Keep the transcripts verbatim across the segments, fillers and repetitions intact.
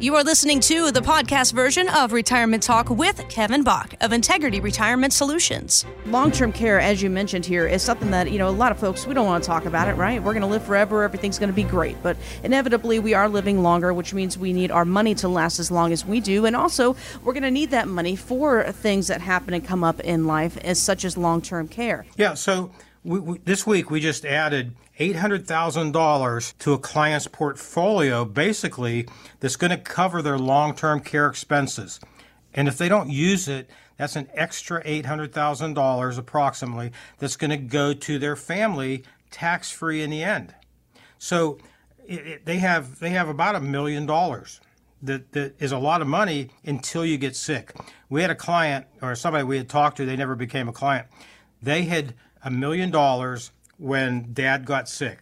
You are listening to the podcast version of Retirement Talk with Kevin Bach of Integrity Retirement Solutions. Long-term care, as you mentioned here, is something that, you know, a lot of folks, we don't want to talk about it, right? We're going to live forever. Everything's going to be great. But inevitably, we are living longer, which means we need our money to last as long as we do. And also, we're going to need that money for things that happen and come up in life, as such as long-term care. Yeah, so we, we, this week we just added eight hundred thousand dollars to a client's portfolio, basically, that's going to cover their long-term care expenses. And if they don't use it, that's an extra eight hundred thousand dollars approximately that's going to go to their family tax-free in the end. So it, it, they have they have about a million dollars. That, that is a lot of money until you get sick. We had a client, or somebody we had talked to, they never became a client. They had a million dollars when dad got sick.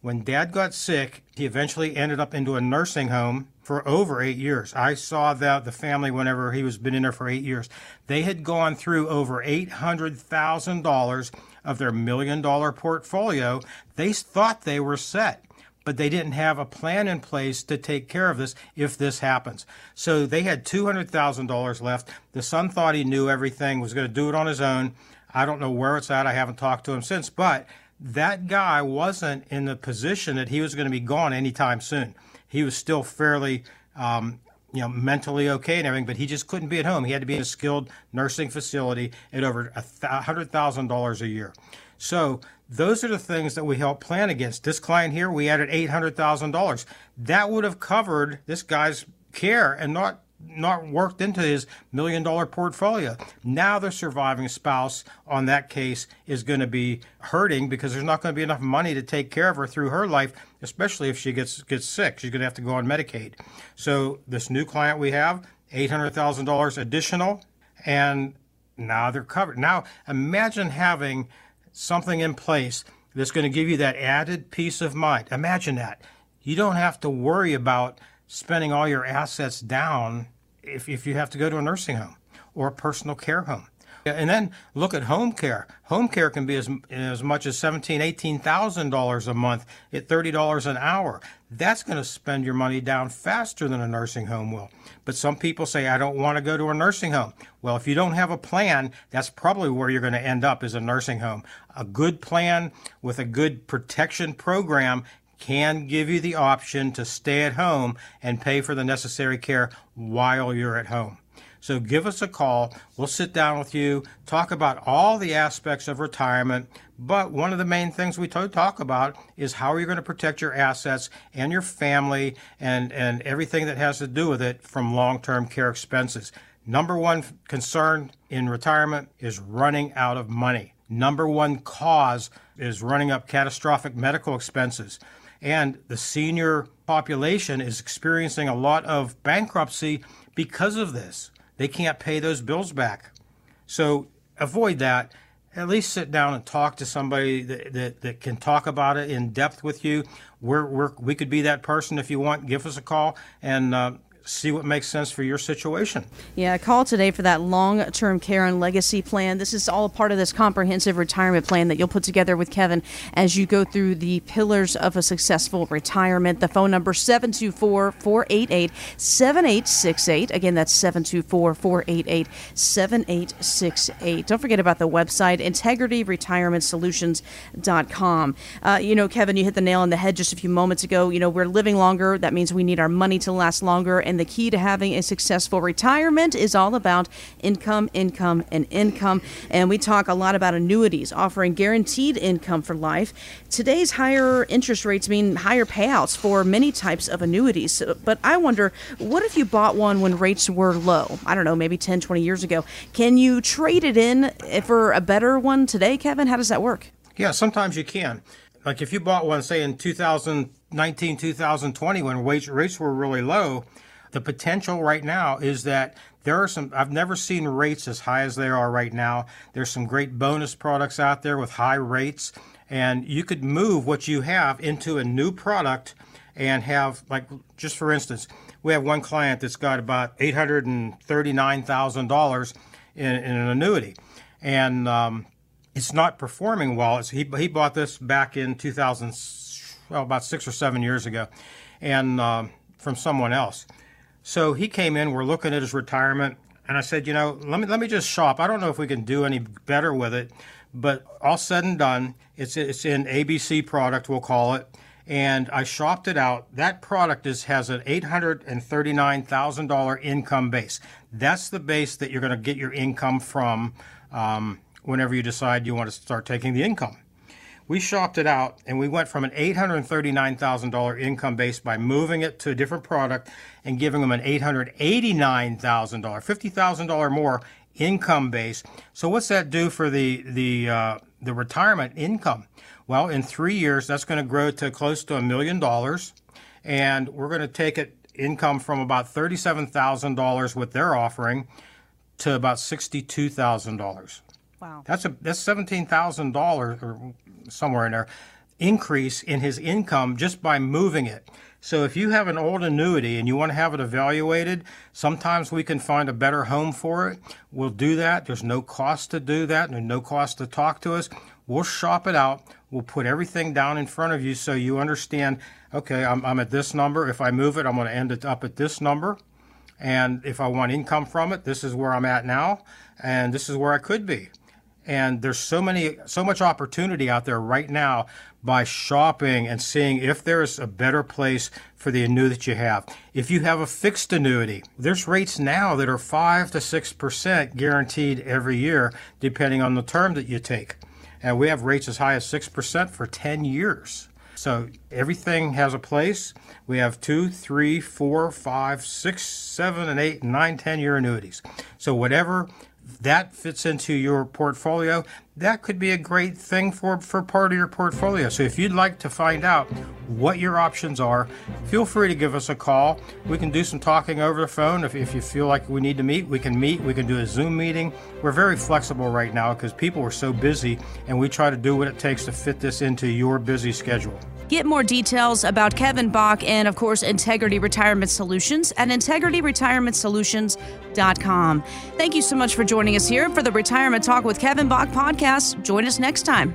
When dad got sick, he eventually ended up into a nursing home for over eight years. I saw that the family whenever he was been in there for eight years. They had gone through over eight hundred thousand dollars of their million dollar portfolio. They thought they were set, but they didn't have a plan in place to take care of this if this happens. So they had two hundred thousand dollars left. The son thought he knew everything, was going to do it on his own. I don't know where it's at. I haven't talked to him since, but that guy wasn't in the position that he was going to be gone anytime soon. He was still fairly, um, you know, mentally okay and everything, but he just couldn't be at home. He had to be in a skilled nursing facility at over one hundred thousand dollars a year. So those are the things that we help plan against. This client here, we added eight hundred thousand dollars. That would have covered this guy's care and not not worked into his million dollar portfolio. Now the surviving spouse on that case is going to be hurting because there's not going to be enough money to take care of her through her life, especially if she gets gets sick. She's going to have to go on Medicaid. So this new client we have, eight hundred thousand dollars additional, and now they're covered. Now imagine having something in place that's going to give you that added peace of mind. Imagine that. You don't have to worry about spending all your assets down if, if you have to go to a nursing home or a personal care home. And then look at home care. Home care can be as, as much as seventeen thousand dollars, eighteen thousand dollars a month at thirty dollars an hour. That's going to spend your money down faster than a nursing home will. But some people say, I don't want to go to a nursing home. Well, if you don't have a plan, that's probably where you're going to end up, is a nursing home. A good plan with a good protection program can give you the option to stay at home and pay for the necessary care while you're at home. So give us a call. We'll sit down with you, talk about all the aspects of retirement. But one of the main things we talk about is how you're going to protect your assets and your family and, and everything that has to do with it from long-term care expenses. Number one concern in retirement is running out of money. Number one cause is running up catastrophic medical expenses. And the senior population is experiencing a lot of bankruptcy because of this. They can't pay those bills back. So avoid that. At least sit down and talk to somebody that, that, that can talk about it in depth with you. We're, we're, we could be that person if you want. Give us a call and uh, see what makes sense for your situation. Yeah, call today for that long-term care and legacy plan. This is all part of this comprehensive retirement plan that you'll put together with Kevin as you go through the pillars of a successful retirement. The phone number, seven two four, four eight eight, seven eight six eight. Again, that's seven two four, four eight eight, seven eight six eight. Don't forget about the website, integrity retirement solutions dot com. Uh, you know, Kevin, you hit the nail on the head just a few moments ago. You know, we're living longer. That means we need our money to last longer. And And the key to having a successful retirement is all about income, income, and income. And we talk a lot about annuities, offering guaranteed income for life. Today's higher interest rates mean higher payouts for many types of annuities. But I wonder, what if you bought one when rates were low? I don't know, maybe ten, twenty years ago. Can you trade it in for a better one today, Kevin? How does that work? Yeah, sometimes you can. Like if you bought one, say, in two thousand nineteen, two thousand twenty, when rates were really low, the potential right now is that there are some, I've never seen rates as high as they are right now. There's some great bonus products out there with high rates, and you could move what you have into a new product and have, like, just for instance, we have one client that's got about eight hundred thirty-nine thousand dollars in, in an annuity, and um, it's not performing well. It's, he, he bought this back in two thousand, well, about six or seven years ago, and um, from someone else. So he came in, we're looking at his retirement, and I said, you know, let me let me just shop. I don't know if we can do any better with it, but all said and done, it's it's an A B C product, we'll call it. And I shopped it out. That product is, has an eight hundred thirty-nine thousand dollars income base. That's the base that you're going to get your income from um, whenever you decide you want to start taking the income. We shopped it out, and we went from an eight hundred thirty-nine thousand dollars income base by moving it to a different product and giving them an eight hundred eighty-nine thousand dollars, fifty thousand dollars more income base. So what's that do for the, the, uh, the retirement income? Well, in three years, that's going to grow to close to a million dollars, and we're going to take it income from about thirty-seven thousand dollars with their offering to about sixty-two thousand dollars. Wow. That's a that's seventeen thousand dollars or somewhere in there increase in his income just by moving it. So if you have an old annuity and you want to have it evaluated, sometimes we can find a better home for it. We'll do that. There's no cost to do that. There's no cost to talk to us. We'll shop it out. We'll put everything down in front of you so you understand, okay, I'm, I'm at this number. If I move it, I'm going to end it up at this number. And if I want income from it, this is where I'm at now, and this is where I could be. And there's so many, so much opportunity out there right now by shopping and seeing if there is a better place for the annuity that you have. If you have a fixed annuity, there's rates now that are five to six percent guaranteed every year, depending on the term that you take. And we have rates as high as six percent for ten years. So everything has a place. We have two, three, four, five, six, seven, and eight, nine, ten-year annuities. So whatever that fits into your portfolio, that could be a great thing for, for part of your portfolio. So if you'd like to find out what your options are, feel free to give us a call. We can do some talking over the phone. If, if you feel like we need to meet, we can meet. We can do a Zoom meeting. We're very flexible right now because people are so busy, and we try to do what it takes to fit this into your busy schedule. Get more details about Kevin Bach and, of course, Integrity Retirement Solutions at integrity retirement solutions dot com. Thank you so much for joining us here for the Retirement Talk with Kevin Bach podcast. Join us next time.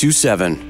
two seven